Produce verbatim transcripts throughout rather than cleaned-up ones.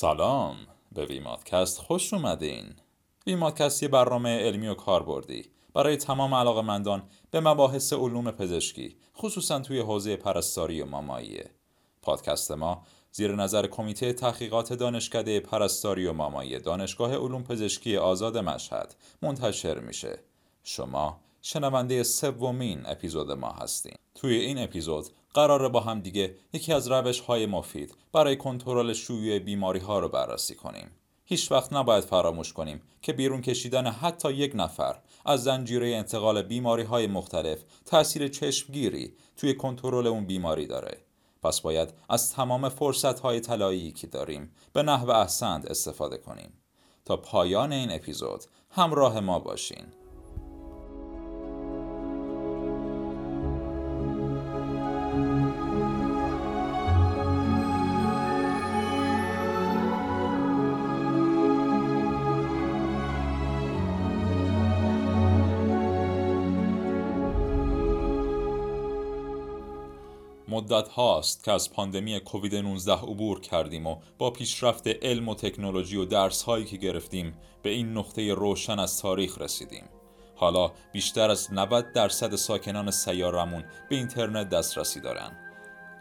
سلام، به ویمادکست خوش اومدین. ویمادکست یه برنامه علمی و کاربردی برای تمام علاقه‌مندان به مباحث علوم پزشکی، خصوصا توی حوزه پرستاری و ماماییه. پادکست ما زیر نظر کمیته تحقیقات دانشکده پرستاری و مامایی دانشگاه علوم پزشکی آزاد مشهد منتشر میشه. شما شنونده سومین اپیزود ما هستین. توی این اپیزود قراره با هم دیگه یکی از روش‌های مفید برای کنترل شیوع بیماری‌ها رو بررسی کنیم. هیچ وقت نباید فراموش کنیم که بیرون کشیدن حتی یک نفر از زنجیره انتقال بیماری‌های مختلف تأثیر چشمگیری توی کنترل اون بیماری داره. پس باید از تمام فرصت‌های طلایی که داریم به نحو احسن استفاده کنیم. تا پایان این اپیزود همراه ما باشین. مدت هاست که از پاندمی کووید نوزده عبور کردیم و با پیشرفت علم و تکنولوژی و درس هایی که گرفتیم به این نقطه روشن از تاریخ رسیدیم. حالا بیشتر از نود درصد ساکنان سیارمون به اینترنت دسترسی دارن.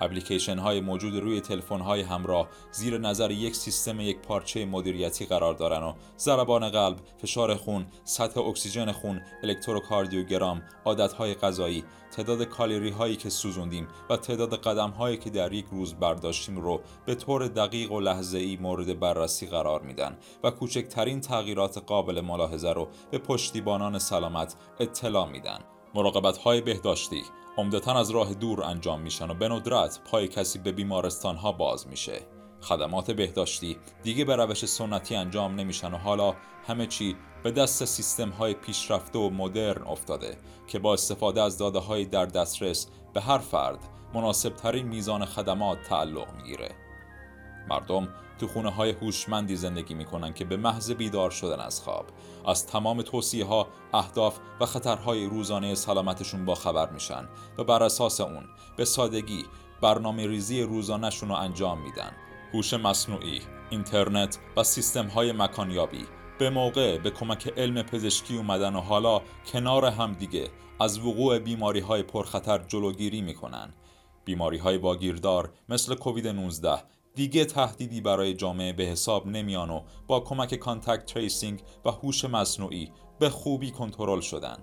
اپلیکیشن های موجود روی تلفن های همراه زیر نظر یک سیستم یک پارچه مدیریتی قرار دارن و ضربان قلب، فشار خون، سطح اکسیژن خون، الکتروکاردیوگرام، عادت های غذایی، تعداد کالری هایی که سوزوندیم و تعداد قدم هایی که در یک روز برداشتیم رو به طور دقیق و لحظه‌ای مورد بررسی قرار میدن و کوچکترین تغییرات قابل ملاحظه رو به پشتیبانان سلامت اطلاع میدن. مراقبت های بهداشتی عمدتاً از راه دور انجام میشن و به ندرت پای کسی به بیمارستان ها باز میشه. خدمات بهداشتی دیگه به روش سنتی انجام نمیشن و حالا همه چی به دست سیستم های پیشرفته و مدرن افتاده که با استفاده از داده های در دسترس به هر فرد مناسب ترین میزان خدمات تعلق میگیره. مردم تو خونه های هوشمندی زندگی میکنن که به محض بیدار شدن از خواب از تمام توصیه ها، اهداف و خطرهای روزانه سلامتشون با خبر میشن و بر اساس اون به سادگی برنامه ریزی روزانهشون رو انجام میدن. هوش مصنوعی، اینترنت و سیستم های مکانیابی به موقع به کمک علم پزشکی اومدن و حالا کنار هم دیگه از وقوع بیماری های پرخطر جلوگیری میکنن. بیماری های واگیردار مثل کووید نوزده دیگه تهدیدی برای جامعه به حساب نمیان و با کمک کانتکت تریسینگ و هوش مصنوعی به خوبی کنترل شدن.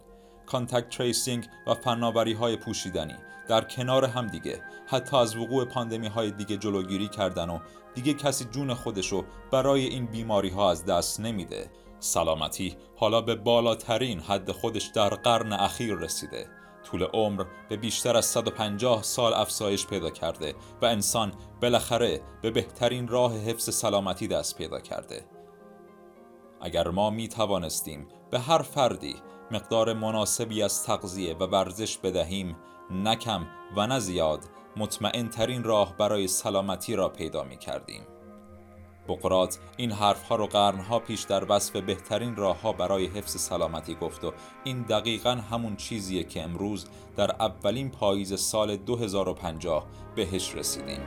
کانتکت تریسینگ و فناوری‌های پوشیدنی در کنار هم دیگه حتی از وقوع پاندمی‌های دیگه جلوگیری کردن و دیگه کسی جون خودشو برای این بیماری‌ها از دست نمیده. سلامتی حالا به بالاترین حد خودش در قرن اخیر رسیده. طول عمر به بیشتر از صد و پنجاه سال افزایش پیدا کرده و انسان بالاخره به بهترین راه حفظ سلامتی دست پیدا کرده. اگر ما می توانستیم به هر فردی مقدار مناسبی از تغذیه و ورزش بدهیم، نه کم و نه زیاد مطمئن ترین راه برای سلامتی را پیدا می کردیم. بقراط این حرفها رو قرنها پیش در وصف بهترین راهها برای حفظ سلامتی گفت و این دقیقاً همون چیزیه که امروز در اولین پاییز سال دو هزار و پنجاه بهش رسیدیم.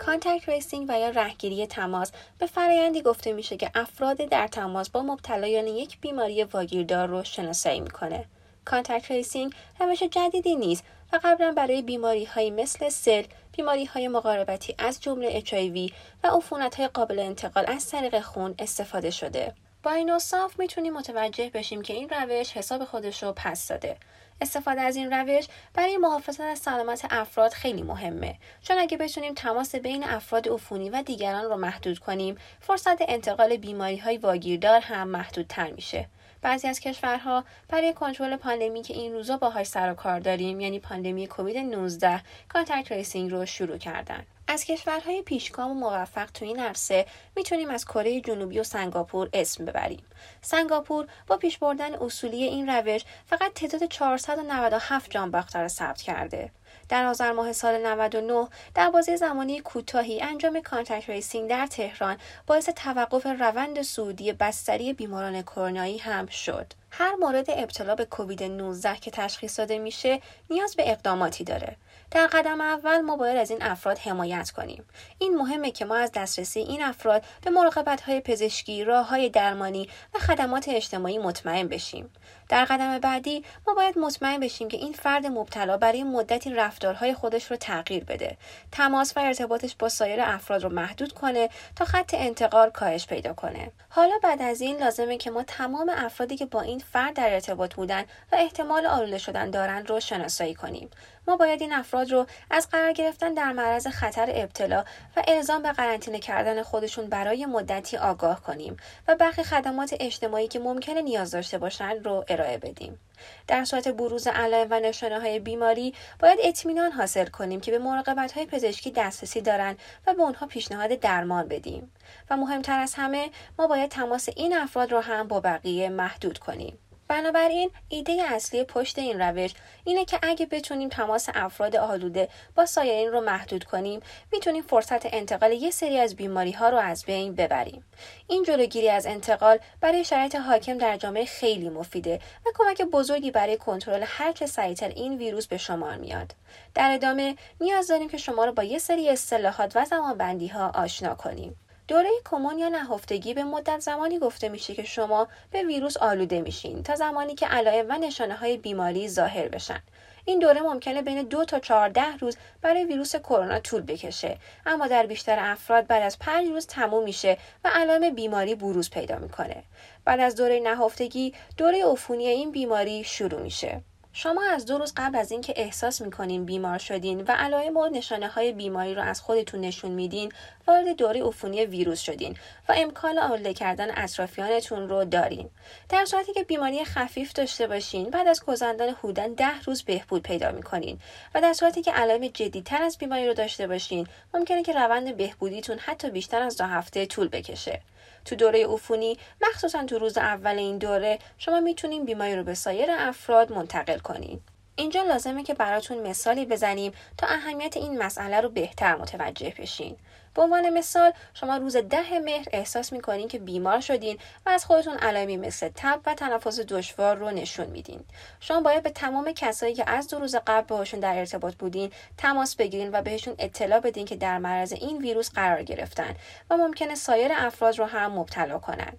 کانتکت تریسینگ و یا رهگیری تماس به فرآیندی گفته میشه که افراد در تماس با مبتلایان یک بیماری واگیردار رو شناسایی میکنه. کانتکت تریسینگ روش جدیدی نیست و قبلا برای بیماری های مثل سل، بیماری های مقاربتی از جمله اچ آی وی و عفونت های قابل انتقال از طریق خون استفاده شده. با این اوصاف میتونیم متوجه بشیم که این روش حساب خودش رو پس داده. استفاده از این روش برای محافظت از سلامت افراد خیلی مهمه، چون اگه بتونیم تماس بین افراد عفونی و دیگران رو محدود کنیم، فرصت انتقال بیماری‌های واگیردار هم محدودتر میشه. بعضی از کشورها برای کنترل پاندمی که این روزا باهاش سر و کار داریم، یعنی پاندمی کووید نوزده، کانتکت تریسینگ رو شروع کردن. از کشورهای پیشگام و موفق تو این عرصه میتونیم از کره جنوبی و سنگاپور اسم ببریم. سنگاپور با پیش بردن اصولی این روش فقط تعداد چهارصد و نود و هفت جان باختر ثبت کرده. در آذر ماه سال نود و نه در بازه زمانی کوتاهی انجام کانتکت ریسینگ در تهران باعث توقف روند صعودی بستری بیماران کرونایی هم شد. هر مورد ابتلا به کووید نوزده که تشخیص داده میشه نیاز به اقداماتی داره. در قدم اول ما باید از این افراد حمایت کنیم. این مهمه که ما از دسترسی این افراد به مراقبت‌های پزشکی، راه‌های درمانی و خدمات اجتماعی مطمئن بشیم. در قدم بعدی ما باید مطمئن بشیم که این فرد مبتلا برای مدتی رفتارهای خودش رو تغییر بده. تماس و ارتباطش با سایر افراد رو محدود کنه تا خط انتقال کاهش پیدا کنه. حالا بعد از این لازمه که ما تمام افرادی که با این فرد در ارتباط بودن و احتمال آلوده شدن دارند رو شناسایی کنیم. ما باید این افراد رو از قرار گرفتن در معرض خطر ابتلا و الزام به قرنطینه کردن خودشون برای مدتی آگاه کنیم و برخی خدمات اجتماعی که ممکنه نیاز داشته باشند رو ارائه بدیم. در صورت بروز علائم و نشانه‌های بیماری باید اطمینان حاصل کنیم که به مراقبت‌های پزشکی دسترسی دارند و به اونها پیشنهاد درمان بدیم. و مهمتر از همه ما باید تماس این افراد رو هم با بقیه محدود کنیم. بنابراین ایده اصلی پشت این روش اینه که اگه بتونیم تماس افراد آلوده با سایرین رو محدود کنیم، میتونیم فرصت انتقال یه سری از بیماری ها رو از بین ببریم. این جلوگیری از انتقال برای شرایط حاکم در جامعه خیلی مفیده و کمک بزرگی برای کنترل هر چه سریعتر این ویروس به شمار میاد. در ادامه نیاز داریم که شما رو با یه سری اصطلاحات و زمانبندی ها آشنا کنیم. دوره کمون یا نهفتگی به مدت زمانی گفته میشه که شما به ویروس آلوده میشین تا زمانی که علائم و نشانه‌های بیماری ظاهر بشن. این دوره ممکنه بین دو تا چهارده روز برای ویروس کرونا طول بکشه، اما در بیشتر افراد بعد از پنج روز تموم میشه و علائم بیماری بروز پیدا میکنه. بعد از دوره نهفتگی، دوره عفونی این بیماری شروع میشه. شما از دو روز قبل از اینکه احساس میکنین بیمار شدین و علائم و نشانه های بیماری رو از خودتون نشون میدین، وارد دوره عفونی ویروس شدین و امکان آلوده کردن اطرافیانتون رو دارین. در صورتی که بیماری خفیف داشته باشین، بعد از گذراندن حدوداً ده روز بهبود پیدا میکنین و در صورتی که علائم جدی‌تر از بیماری رو داشته باشین، ممکنه که روند بهبودیتون حتی بیشتر از دو هفته طول بکشه. تو دوره عفونی، مخصوصا تو روز اول این دوره، شما میتونین بیماری رو به سایر افراد منتقل کنین. اینجا لازمه که براتون مثالی بزنیم تا اهمیت این مسئله رو بهتر متوجه بشین. به عنوان مثال، شما روز ده مهر احساس میکنین که بیمار شدین و از خودتون علائمی مثل تب و تنفس دشوار رو نشون میدین. شما باید به تمام کسایی که از دو روز قبل باهاشون در ارتباط بودین تماس بگیرین و بهشون اطلاع بدین که در معرض این ویروس قرار گرفتن و ممکنه سایر افراد رو هم مبتلا کنن.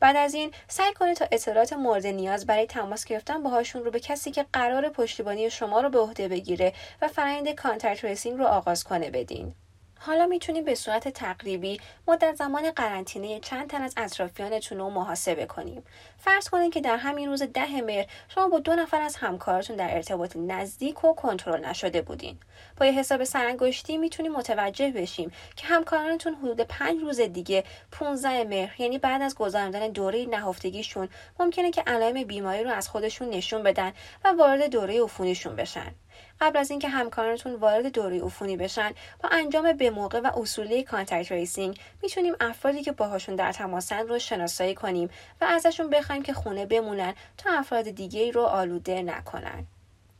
بعد از این سعی کنید تا اطلاعات مورد نیاز برای تماس گرفتن باهاشون رو به کسی که قرار پشتیبانی شما رو به عهده بگیره و فرآیند کانتکت تریسینگ رو آغاز کنه بدین. حالا میتونید به صورت تقریبی مدت زمان قرنطینه چند تن از اطرافیانتون رو محاسبه کنیم. فرض کنید که در همین روز ده مهر شما با دو نفر از همکارتون در ارتباط نزدیک و کنترل نشده بودین. با یه حساب سرانگشتی میتونیم متوجه بشیم که همکارانتون حدود پنج روز دیگه پانزده مهر، یعنی بعد از گذراندن دوره نهفتگیشون، ممکنه که علائم بیماری رو از خودشون نشون بدن و وارد دوره عفونیشون بشن. قبل از اینکه همکارانتون وارد دوره عفونی بشن، با انجام به موقع و اصولی کانتکت ریسینگ میتونیم افرادی که باهاشون در تماسن رو شناسایی کنیم و ازشون بخوایم که خونه بمونن تا افراد دیگه‌ای رو آلوده نکنن.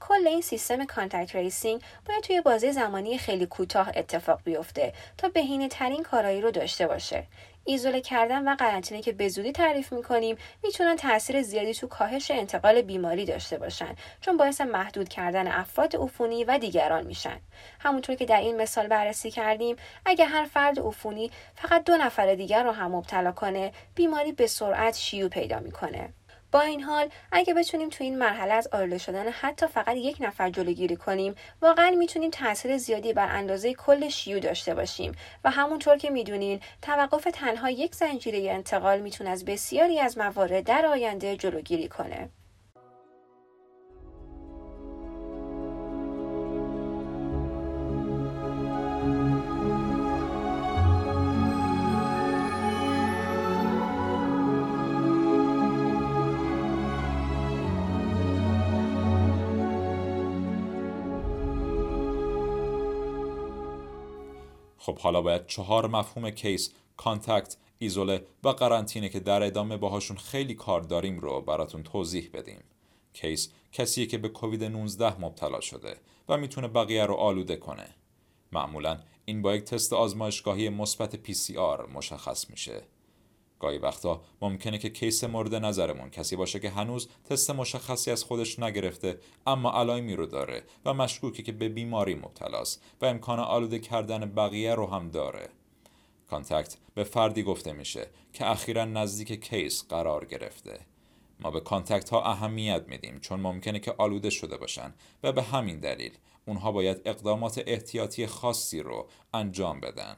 کل این سیستم کانتکت ریسینگ باید توی بازه زمانی خیلی کوتاه اتفاق بیفته تا بهینه‌ترین کارایی رو داشته باشه. ایزوله کردن و قرنطینه که به زودی تعریف می‌کنیم میتونن تاثیر زیادی تو کاهش انتقال بیماری داشته باشن، چون باعث محدود کردن افراد عفونی و دیگران میشن. همونطور که در این مثال بررسی کردیم، اگه هر فرد عفونی فقط دو نفر دیگر رو هم مبتلا کنه، بیماری به سرعت شیوع پیدا میکنه. با این حال، اگه بتونیم تو این مرحله از آلوده شدن حتی فقط یک نفر جلوگیری کنیم، واقعا میتونیم تاثیر زیادی بر اندازه کل شیوع داشته باشیم و همونطور که میدونین، توقف تنها یک زنجیره انتقال میتونه از بسیاری از موارد در آینده جلوگیری کنه. خب حالا باید چهار مفهوم کیس، کانتکت، ایزوله و قرنطینه که در ادامه باهاشون خیلی کار داریم رو براتون توضیح بدیم. کیس کسی که به کووید نوزده مبتلا شده و میتونه بقیه رو آلوده کنه. معمولاً این با یک تست آزمایشگاهی مثبت پی سی آر مشخص میشه. گاهی وقتا ممکنه که کیس مورد نظرمون کسی باشه که هنوز تست مشخصی از خودش نگرفته اما علائمی رو داره و مشکوکه که به بیماری مبتلاست و امکان آلوده کردن بقیه رو هم داره. کانتکت به فردی گفته میشه که اخیراً نزدیک کیس قرار گرفته. ما به کانتکت ها اهمیت میدیم چون ممکنه که آلوده شده باشن و به همین دلیل اونها باید اقدامات احتیاطی خاصی رو انجام بدن.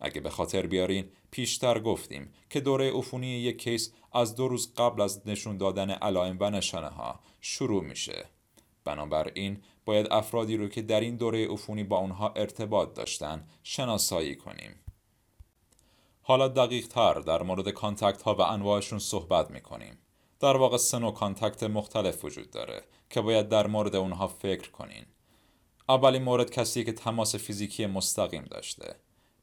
اگه به خاطر بیارین پیشتر گفتیم که دوره عفونی یک کیس از دو روز قبل از نشون دادن علائم و نشانه ها شروع میشه. بنابراین باید افرادی رو که در این دوره عفونی با اونها ارتباط داشتن شناسایی کنیم. حالا دقیق تر در مورد کانتکت ها و انواعشون صحبت میکنیم. در واقع سه نوع کانتکت مختلف وجود داره که باید در مورد اونها فکر کنین. اولین مورد کسی که تماس فیزیکی مستقیم داشته.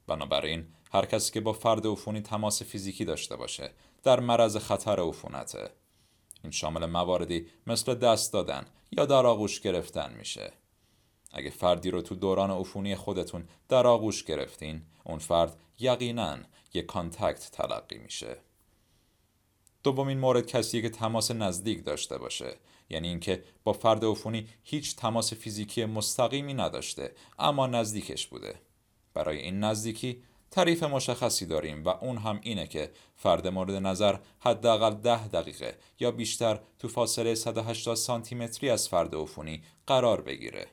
بنابراین هر کسی که با فرد عفونی تماس فیزیکی داشته باشه در مرز خطر عفونته. این شامل مواردی مثل دست دادن یا در آغوش گرفتن میشه. اگه فردی رو تو دوران عفونی خودتون در آغوش گرفتین، اون فرد یقیناً یک کانتکت تلقی میشه. دومین مورد کسیه که تماس نزدیک داشته باشه، یعنی اینکه با فرد عفونی هیچ تماس فیزیکی مستقیمی نداشته اما نزدیکش بوده. برای این نزدیکی تعریف مشخصی داریم و اون هم اینه که فرد مورد نظر حداقل ده دقیقه یا بیشتر تو فاصله صد و هشتاد سانتی متری از فرد عفونی قرار بگیره.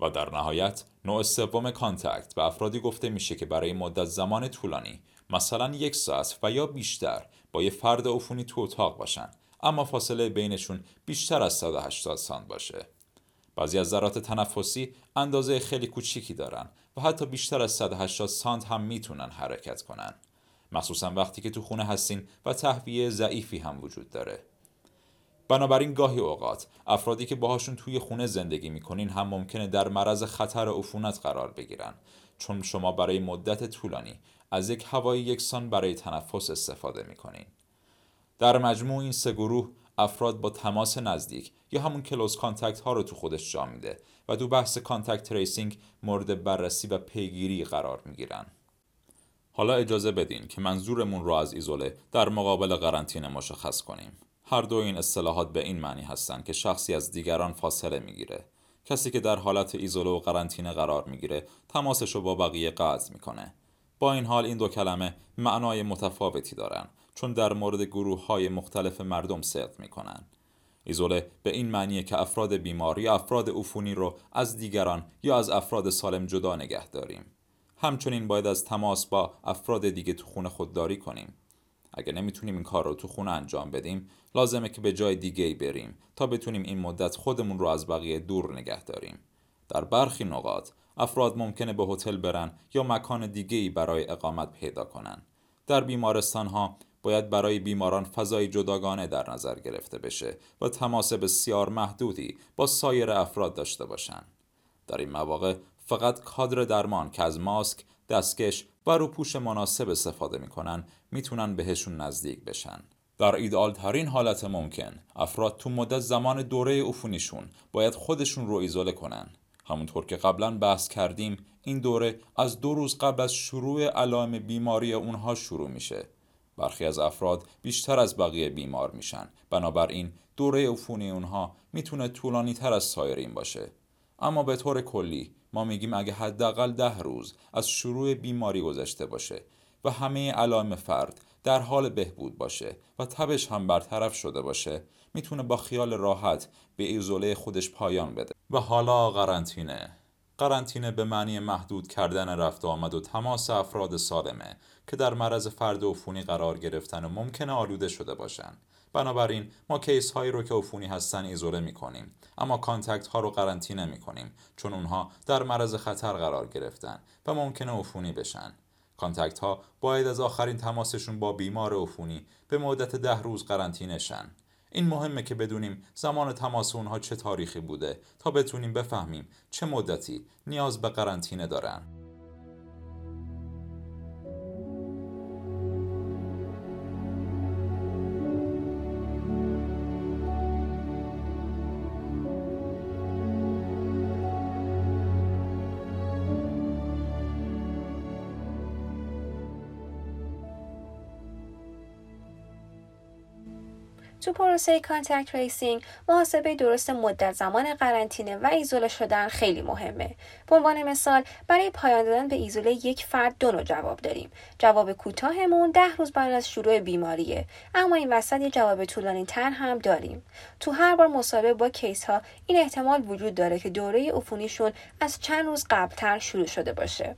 و در نهایت نوع سوم کانتکت به افرادی گفته میشه که برای مدت زمان طولانی، مثلا یک ساعت و یا بیشتر، با یه فرد عفونی تو اتاق باشن اما فاصله بینشون بیشتر از صد و هشتاد سانتی باشه. بعضی از ذرات تنفسی اندازه خیلی کوچیکی دارن و حتی بیشتر از صد و هشتاد سانتی هم میتونن حرکت کنن، مخصوصا وقتی که تو خونه هستین و تهویه ضعیفی هم وجود داره. بنابراین گاهی اوقات افرادی که باهاشون توی خونه زندگی میکنین هم ممکنه در معرض خطر عفونت قرار بگیرن، چون شما برای مدت طولانی از یک هوای یکسان برای تنفس استفاده میکنین. در مجموع این سه گروه افراد با تماس نزدیک یا همون کلوز کانتکت ها رو تو خودش جا میده و تو بحث کانتکت تریسینگ مورد بررسی و پیگیری قرار میگیرن. حالا اجازه بدین که منظورمون رو از ایزوله در مقابل قرنطینه مشخص کنیم. هر دو این اصطلاحات به این معنی هستند که شخصی از دیگران فاصله میگیره. کسی که در حالت ایزوله و قرنطینه قرار میگیره تماسش رو با بقیه قطع میکنه. با این حال این دو کلمه معنای متفاوتی دارن چون در مورد گروه‌های مختلف مردم صدق میکنن. ایزوله به این معنیه که افراد بیمار یا افراد عفونی رو از دیگران یا از افراد سالم جدا نگه داریم. همچنین باید از تماس با افراد دیگه تو خونه خودداری کنیم. اگه نمیتونیم این کار رو تو خونه انجام بدیم، لازمه که به جای دیگه‌ای بریم تا بتونیم این مدت خودمون رو از بقیه دور نگه داریم. در برخی نقاط افراد ممکنه به هتل برن یا مکان دیگه‌ای برای اقامت پیدا کنن. در بیمارستان‌ها باید برای بیماران فضای جداگانه در نظر گرفته بشه و تماس بسیار محدودی با سایر افراد داشته باشن. در این مواقع فقط کادر درمان که از ماسک، دستکش و روپوش مناسب استفاده میکنن میتونن بهشون نزدیک بشن. در ایدئال ترین حالت ممکن افراد تو مدت زمان دوره عفونیشون باید خودشون رو ایزوله کنن. همونطور که قبلا بحث کردیم این دوره از دو روز قبل از شروع علائم بیماری اونها شروع میشه. برخی از افراد بیشتر از بقیه بیمار میشن، بنابراین دوره عفونی اونها میتونه طولانی تر از سایرین باشه. اما به طور کلی ما میگیم اگه حداقل ده روز از شروع بیماری گذشته باشه و همه علائم فرد در حال بهبود باشه و تبش هم برطرف شده باشه، میتونه با خیال راحت به ایزوله خودش پایان بده. و حالا قرنطینه. قرنطینه به معنی محدود کردن رفت و آمد و تماس افراد سالمه که در معرض فرد عفونی قرار گرفتن و ممکنه آلوده شده باشن. بنابراین ما کیس هایی رو که عفونی هستن ایزوله میکنیم اما کانتکت ها رو قرنطینه میکنیم چون اونها در معرض خطر قرار گرفتن و ممکنه عفونی بشن. کانتکت ها باید از آخرین تماسشون با بیمار عفونی به مدت ده روز قرنطینه شن. این مهمه که بدونیم زمان تماس اونها چه تاریخی بوده تا بتونیم بفهمیم چه مدتی نیاز به قرنطینه دارن. تو پروسه کانتکت ریسینگ محاسبه درست مدت زمان قرنطینه و ایزوله شدن خیلی مهمه. به عنوان مثال برای پایان دادن به ایزوله یک فرد دو نوع جواب داریم. جواب کوتاهمون ده روز بعد از شروع بیماریه، اما این وسط یه جواب طولانی‌تر هم داریم. تو هر بار مصاحبه با کیس ها این احتمال وجود داره که دوره عفونیشون از چند روز قبلتر شروع شده باشه.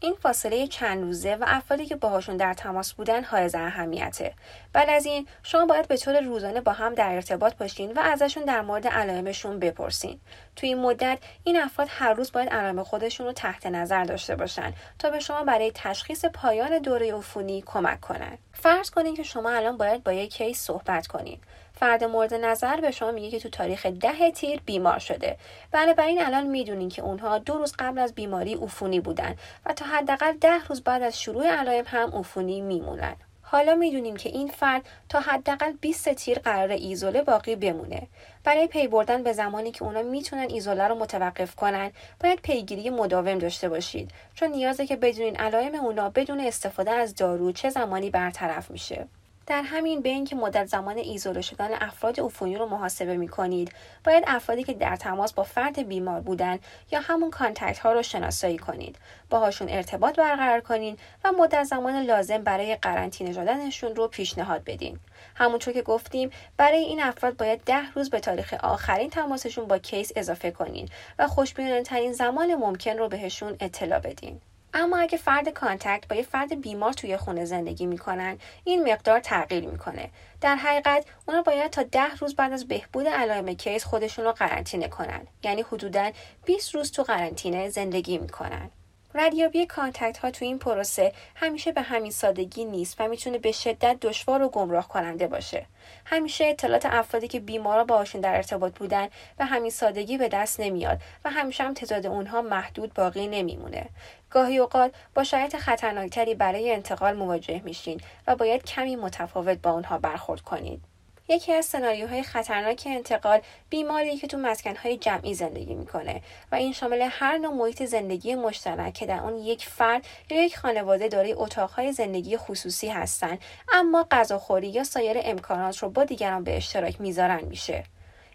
این فاصله چند روزه و افرادی که باهاشون در تماس بودن حائز اهمیته. بعد از این شما باید به طور روزانه با هم در ارتباط باشین و ازشون در مورد علائمشون بپرسین. توی این مدت این افراد هر روز باید علائم خودشون رو تحت نظر داشته باشن تا به شما برای تشخیص پایان دوره عفونی کمک کنن. فرض کنین که شما الان باید با یک کیس صحبت کنین. فرد مورد نظر به شما میگه که تو تاریخ ده تیر بیمار شده. بنابراین الان میدونین که اونها دو روز قبل از بیماری عفونی بودن و تا حداقل ده روز بعد از شروع علائم هم عفونی میمونن. حالا میدونیم که این فرد تا حداقل بیست تیر قراره ایزوله باقی بمونه. برای پی بردن به زمانی که اونا میتونن ایزوله رو متوقف کنن، باید پیگیری مداوم داشته باشید. چون نیازه که بدونین علائم اونا بدون استفاده از دارو چه زمانی برطرف میشه. در همین بین که مدت زمان ایزوله شدن افراد عفونی رو محاسبه می‌کنید، باید افرادی که در تماس با فرد بیمار بودن یا همون کانتکت ها رو شناسایی کنید، باهاشون ارتباط برقرار کنین و مدت زمان لازم برای قرنطینه شدنشون رو پیشنهاد بدین. همونطور که گفتیم برای این افراد باید ده روز به تاریخ آخرین تماسشون با کیس اضافه کنین و خوشبینانه‌ترین زمان ممکن رو بهشون اطلاع بدین. اما اگه فرد کانتکت با یه فرد بیمار توی خونه زندگی میکنن، این مقدار تغییر میکنه. در حقیقت اونا باید تا ده روز بعد از بهبود علائم کیس خودشون رو قرنطینه کنن. یعنی حدوداً بیست روز تو قرنطینه زندگی میکنن. ردیابی کانتکت ها تو این پروسه همیشه به همین سادگی نیست و میتونه به شدت دشوار و گمراه کننده باشه. همیشه اطلاعات افرادی که بیمارا باهاشون در ارتباط بودن به همین سادگی به دست نمیاد و همیشه هم تعداد اونها محدود باقی نمیمونه. گاهی اوقات با شرایط خطرناکتری برای انتقال مواجه میشین و باید کمی متفاوت با اونها برخورد کنید. یکی از سناریوهای خطرناک انتقال بیماری که تو مسکن‌های جمعی زندگی می‌کنه و این شامل هر نوع محیط زندگی مشترک که در اون یک فرد یا یک خانواده دارای اتاق‌های زندگی خصوصی هستن اما غذاخوری یا سایر امکانات رو با دیگران به اشتراک می‌ذارن میشه.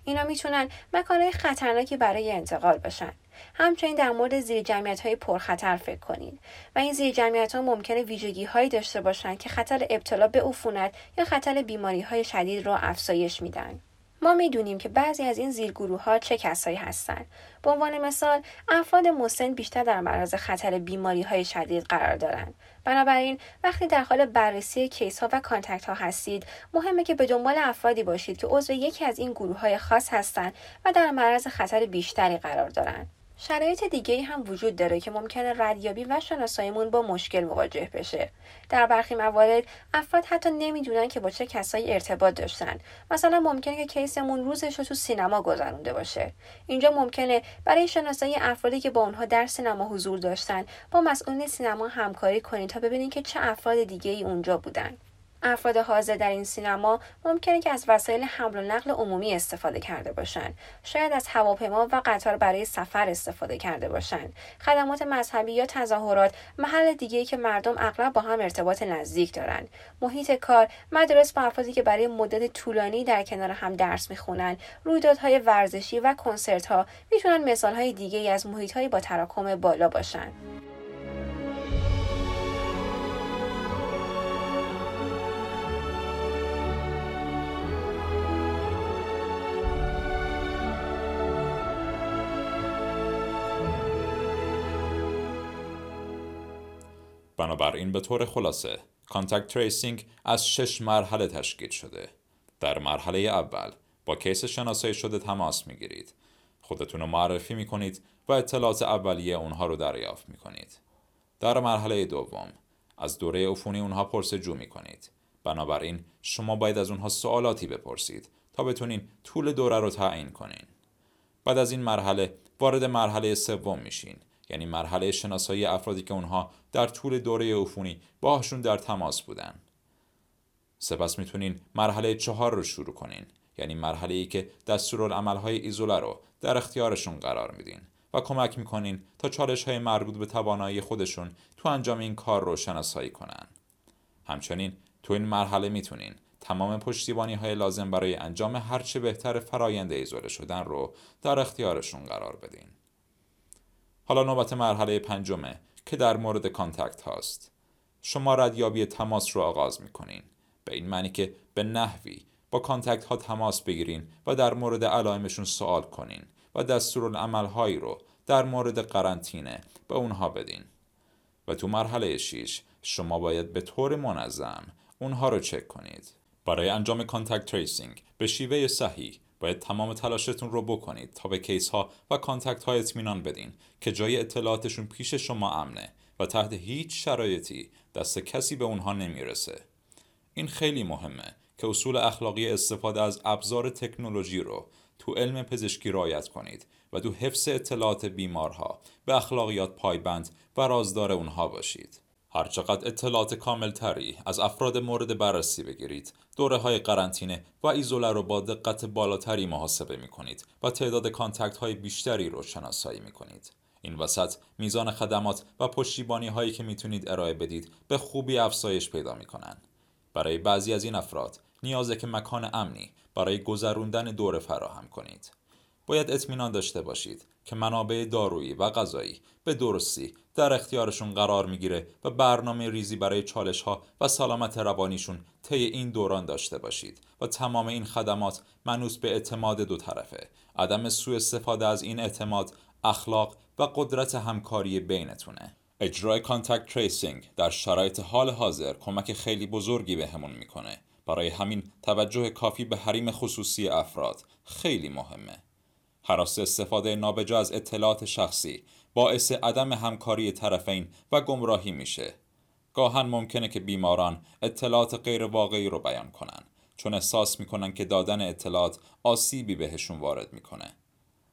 اینا میتونن مکان‌های خطرناکی برای انتقال باشن. همچنین در مورد زیر جمعیت‌های پرخطر فکر کنید و این زیر جمعیت‌ها ممکنه ویژگی‌هایی داشته باشند که خطر ابتلا به عفونت یا خطر بیماری‌های شدید را افزایش میدن. ما میدونیم که بعضی از این زیرگروه‌ها چه کسایی هستند. به عنوان مثال افراد مسن بیشتر در معرض خطر بیماری‌های شدید قرار دارند. بنابراین وقتی در حال بررسی کیس‌ها و کانتکت‌ها هستید، مهمه که به دنبال افرادی باشید که عضو یکی از این گروه‌های خاص هستند و در معرض خطر بیشتری قرار دارند. شرایط دیگه‌ای هم وجود داره که ممکنه ردیابی و شناساییمون با مشکل مواجه بشه. در برخی موارد افراد حتی نمیدونن که با چه کسایی ارتباط داشتن. مثلا ممکنه که کیسمون روزش رو تو سینما گذرونده باشه. اینجا ممکنه برای شناسایی افرادی که با اونها در سینما حضور داشتن، با مسئولین سینما همکاری کنید تا ببینید که چه افراد دیگه‌ای اونجا بودن. افراد حاضر در این سینما ممکنه که از وسایل حمل و نقل عمومی استفاده کرده باشند. شاید از هواپیما و قطار برای سفر استفاده کرده باشند. خدمات مذهبی یا تظاهرات، محل دیگه‌ای که مردم اغلب با هم ارتباط نزدیک دارند. محیط کار، مدارس با افرادی که برای مدت طولانی در کنار هم درس می‌خونن. رویدادهای ورزشی و کنسرت‌ها میتونن مثال‌های دیگه‌ای از محیط‌های با تراکم بالا باشند. بنابراین به طور خلاصه، کانتکت تریسینگ از شش مرحله تشکیل شده. در مرحله اول، با کیس شناسایی شده تماس میگیرید. خودتون رو معرفی میکنید و اطلاعات اولیه اونها رو دریافت میکنید. در مرحله دوم، از دوره عفونی اونها پرسجو میکنید. بنابراین شما باید از اونها سوالاتی بپرسید تا بتونین طول دوره رو تعیین کنین. بعد از این مرحله، وارد مرحله سوم میشین. یعنی مرحله شناسایی افرادی که اونها در طول دوره عفونی باهاشون در تماس بودن. سپس میتونین مرحله چهار رو شروع کنین، یعنی مرحله‌ای که دستورالعمل‌های ایزوله رو در اختیارشون قرار میدین و کمک میکنین تا چالش‌های مربوط به توانایی خودشون تو انجام این کار رو شناسایی کنن. همچنین تو این مرحله میتونین تمام پشتیبانی های لازم برای انجام هرچه بهتر فرایند ایزوله شدن رو در اختیارشون قرار بدین. حالا نوبت مرحله پنجمه که در مورد کانتکت هاست. شما ردیابی تماس رو آغاز میکنین. به این معنی که به نحوی با کانتکت ها تماس بگیرین و در مورد علائمشون سوال کنین و دستورالعمل هایی رو در مورد قرنطینه به اونها بدین. و تو مرحله شش شما باید به طور منظم اونها رو چک کنید. برای انجام کانتکت تریسینگ به شیوه صحیح باید تمام تلاشتون رو بکنید تا به کیس ها و کانتکت ها اطمینان بدین که جای اطلاعاتشون پیش شما امنه و تحت هیچ شرایطی دست کسی به اونها نمیرسه. این خیلی مهمه که اصول اخلاقی استفاده از ابزار تکنولوژی رو تو علم پزشکی رعایت کنید و تو حفظ اطلاعات بیمارها به اخلاقیات پایبند و رازدار اونها باشید. هرچقدر اطلاعات کامل تری از افراد مورد بررسی بگیرید، دوره های قرنطینه و ایزوله رو با دقت بالاتری محاسبه می کنید و تعداد کانتکت های بیشتری رو شناسایی می کنید. این وسط میزان خدمات و پشتیبانی هایی که می تونید ارائه بدید به خوبی افزایش پیدا می کنن. برای بعضی از این افراد نیازه که مکان امنی برای گذروندن دوره فراهم کنید. باید اطمینان داشته باشید که منابع دارویی و غذایی به درستی در اختیارشون قرار میگیره و برنامه ریزی برای چالش‌ها و سلامت روانیشون طی این دوران داشته باشید و تمام این خدمات منوط به اعتماد دو طرفه. عدم سوء استفاده از این اعتماد، اخلاق و قدرت همکاری بینتونه. اجرای کانتکت تریسینگ در شرایط حال حاضر کمک خیلی بزرگی بهمون میکنه. برای همین توجه کافی به حریم خصوصی افراد خیلی مهمه. هراس استفاده نابجا از اطلاعات شخصی باعث عدم همکاری طرفین و گمراهی میشه. گاهن ممکنه که بیماران اطلاعات غیر واقعی رو بیان کنن چون احساس میکنن که دادن اطلاعات آسیبی بهشون وارد میکنه.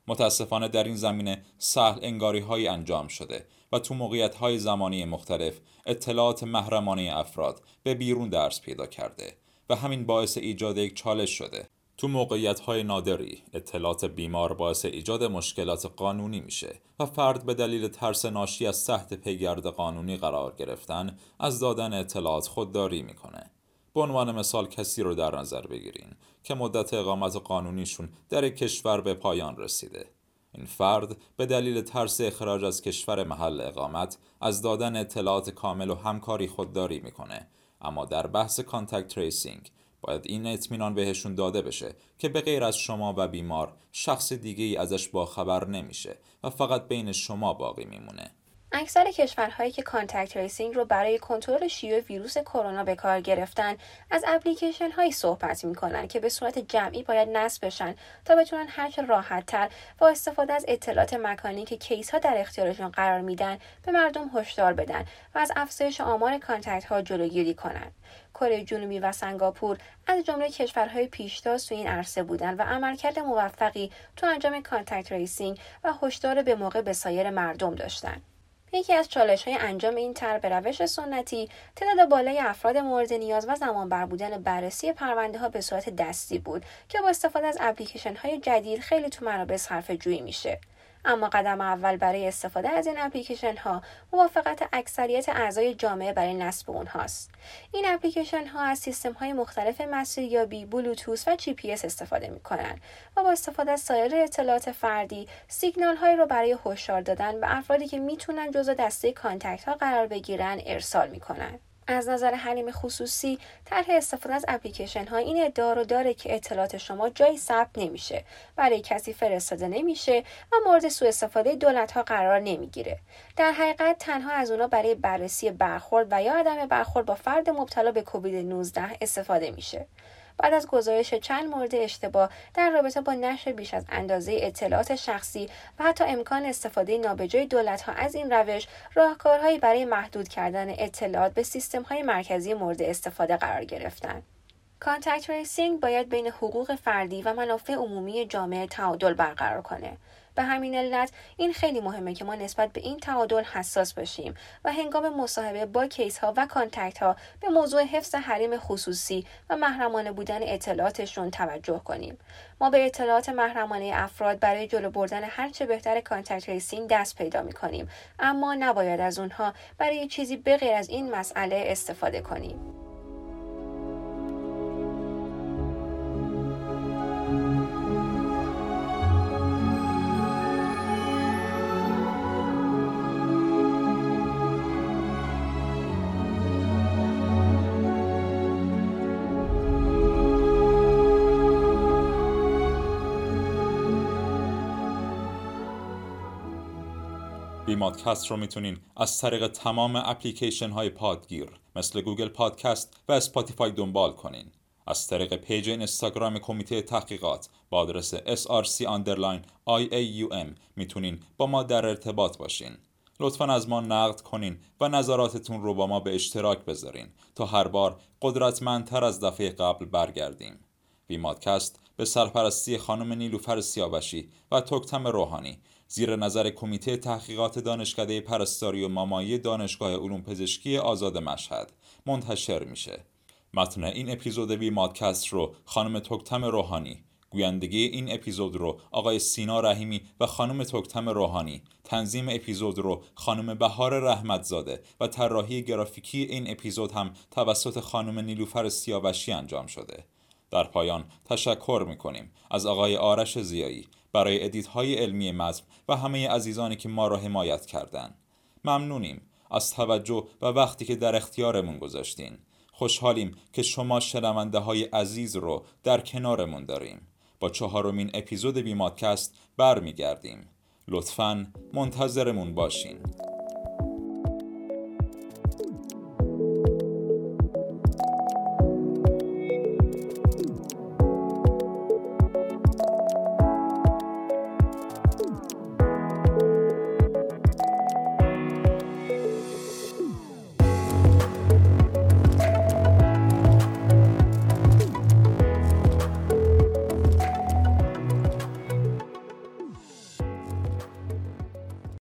متاسفانه در این زمینه سهل انگاری های انجام شده و تو موقعیت های زمانی مختلف اطلاعات محرمانه افراد به بیرون درس پیدا کرده و همین باعث ایجاد یک چالش شده. تو موقعیت‌های نادری اطلاعات بیمار باعث ایجاد مشکلات قانونی میشه و فرد به دلیل ترس ناشی از تحت پیگرد قانونی قرار گرفتن از دادن اطلاعات خودداری میکنه. به عنوان مثال کسی رو در نظر بگیرین که مدت اقامت قانونیشون در یک کشور به پایان رسیده. این فرد به دلیل ترس اخراج از کشور محل اقامت از دادن اطلاعات کامل و همکاری خودداری میکنه. اما در بحث کانتکت تریسینگ باید این اطمینان بهشون داده بشه که به غیر از شما و بیمار شخص دیگه ای ازش باخبر نمیشه و فقط بین شما باقی میمونه. اکثر کشورهایی که کانتکت تریسینگ رو برای کنترل شیوع ویروس کرونا به کار گرفتن از اپلیکیشن هایی صحبت میکنن که به صورت جمعی باید نصب بشن تا بتونن هرچه راحت تر با استفاده از اطلاعات مکانی که کیس ها در اختیارشون قرار میدن به مردم هشدار بدن و از افزایش آمار کانتکت ها جلوگیری کنن. کره جنوبی و سنگاپور از جمله کشورهای پیشتاز تو این عرصه بودن و عملکرد موفقی تو انجام کانتکت تریسینگ و هشدار به موقع به سایر مردم داشتن. یکی از چالش‌های انجام این طرح به روش سنتی، تعداد بالای افراد مورد نیاز و زمان بر بودن بررسی پرونده‌ها به صورت دستی بود که با استفاده از اپلیکیشن‌های جدید خیلی تو منابع صرفه‌جویی میشه. اما قدم اول برای استفاده از این اپلیکیشن‌ها موافقت اکثریت اعضای جامعه برای نصب اونهاست. این اپلیکیشن‌ها از سیستم‌های مختلف مسیریابی، بلوتوث و جی پی اس استفاده می‌کنند و با استفاده از سایر اطلاعات فردی، سیگنال‌هایی را برای هشدار دادن به افرادی که می‌تونن جزو دسته کانتکت‌ها قرار بگیرن ارسال می‌کنند. از نظر حریم خصوصی، طرح استفاده از اپلیکیشن‌ها این ادعا رو داره که اطلاعات شما جایی ثبت نمیشه، برای کسی فرستاده نمیشه و مورد سوء استفاده دولت‌ها قرار نمیگیره. در حقیقت تنها از اونا برای بررسی برخورد و یا عدم برخورد با فرد مبتلا به کووید نوزده استفاده میشه. بعد از گزارش چند مورد اشتباه در رابطه با نشر بیش از اندازه اطلاعات شخصی و حتی امکان استفاده نابجای دولت‌ها از این روش، راهکارهایی برای محدود کردن اطلاعات به سیستم‌های مرکزی مورد استفاده قرار گرفتند. کانتکت تریسینگ باید بین حقوق فردی و منافع عمومی جامعه تعادل برقرار کنه. به همین علت این خیلی مهمه که ما نسبت به این تعادل حساس باشیم و هنگام مصاحبه با کیس ها و کانتکت ها به موضوع حفظ حریم خصوصی و محرمانه بودن اطلاعاتشون توجه کنیم. ما به اطلاعات محرمانه افراد برای جلو بردن هرچه بهتر کانتکت تریسینگ دست پیدا می کنیم، اما نباید از اونها برای چیزی بغیر از این مسئله استفاده کنیم. کلیماتکست رو میتونین از طریق تمام اپلیکیشن های پادگیر مثل گوگل پادکست و اسپاتیفای دنبال کنین. از طریق پیج اینستاگرام کمیته تحقیقات با آدرس اس آر سی آندرلاین آی ای یو ام میتونین با ما در ارتباط باشین. لطفاً از ما نقد کنین و نظراتتون رو با ما به اشتراک بذارین تا هر بار قدرتمندتر از دفعه قبل برگردیم. ویمادکست به سرپرستی خانم نیلوفر سیاوشی و تکتم روحانی زیر نظر کمیته تحقیقات دانشکده پرستاری و مامایی دانشگاه علوم پزشکی آزاد مشهد منتشر میشه. متن این اپیزود ویمادکست رو خانم تکتم روحانی، گویندگی این اپیزود رو آقای سینا رحیمی و خانم تکتم روحانی، تنظیم اپیزود رو خانم بهار رحمتزاده و طراحی گرافیکی این اپیزود هم توسط خانم نیلوفر سیاوشی انجام شده. در پایان تشکر می‌کنیم از آقای آرش زیایی برای ادیت‌های علمی متن و همه عزیزانی که ما را حمایت کردند. ممنونیم از توجه و وقتی که در اختیارمون گذاشتین. خوشحالیم که شما شنونده‌های عزیز رو در کنارمون داریم. با چهارمین اپیزود بیمادکست برمیگردیم. لطفاً منتظرمون باشین.